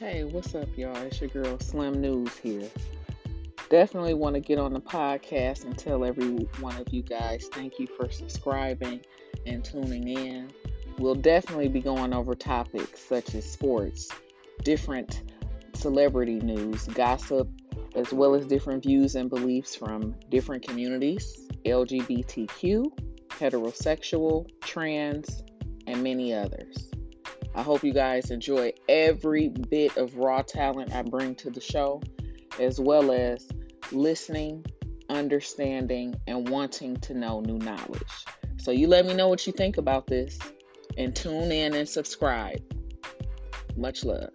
Hey, what's up, y'all? It's your girl Slim News here. Definitely want to get on the podcast and tell every one of you guys thank you for subscribing and tuning in. We'll definitely be going over topics such as sports, different celebrity news, gossip, as well as different views and beliefs from different communities, LGBTQ, heterosexual, trans, and many others. I hope you guys enjoy every bit of raw talent I bring to the show, as well as listening, understanding, and wanting to know new knowledge. So you let me know what you think about this, and tune in and subscribe. Much love.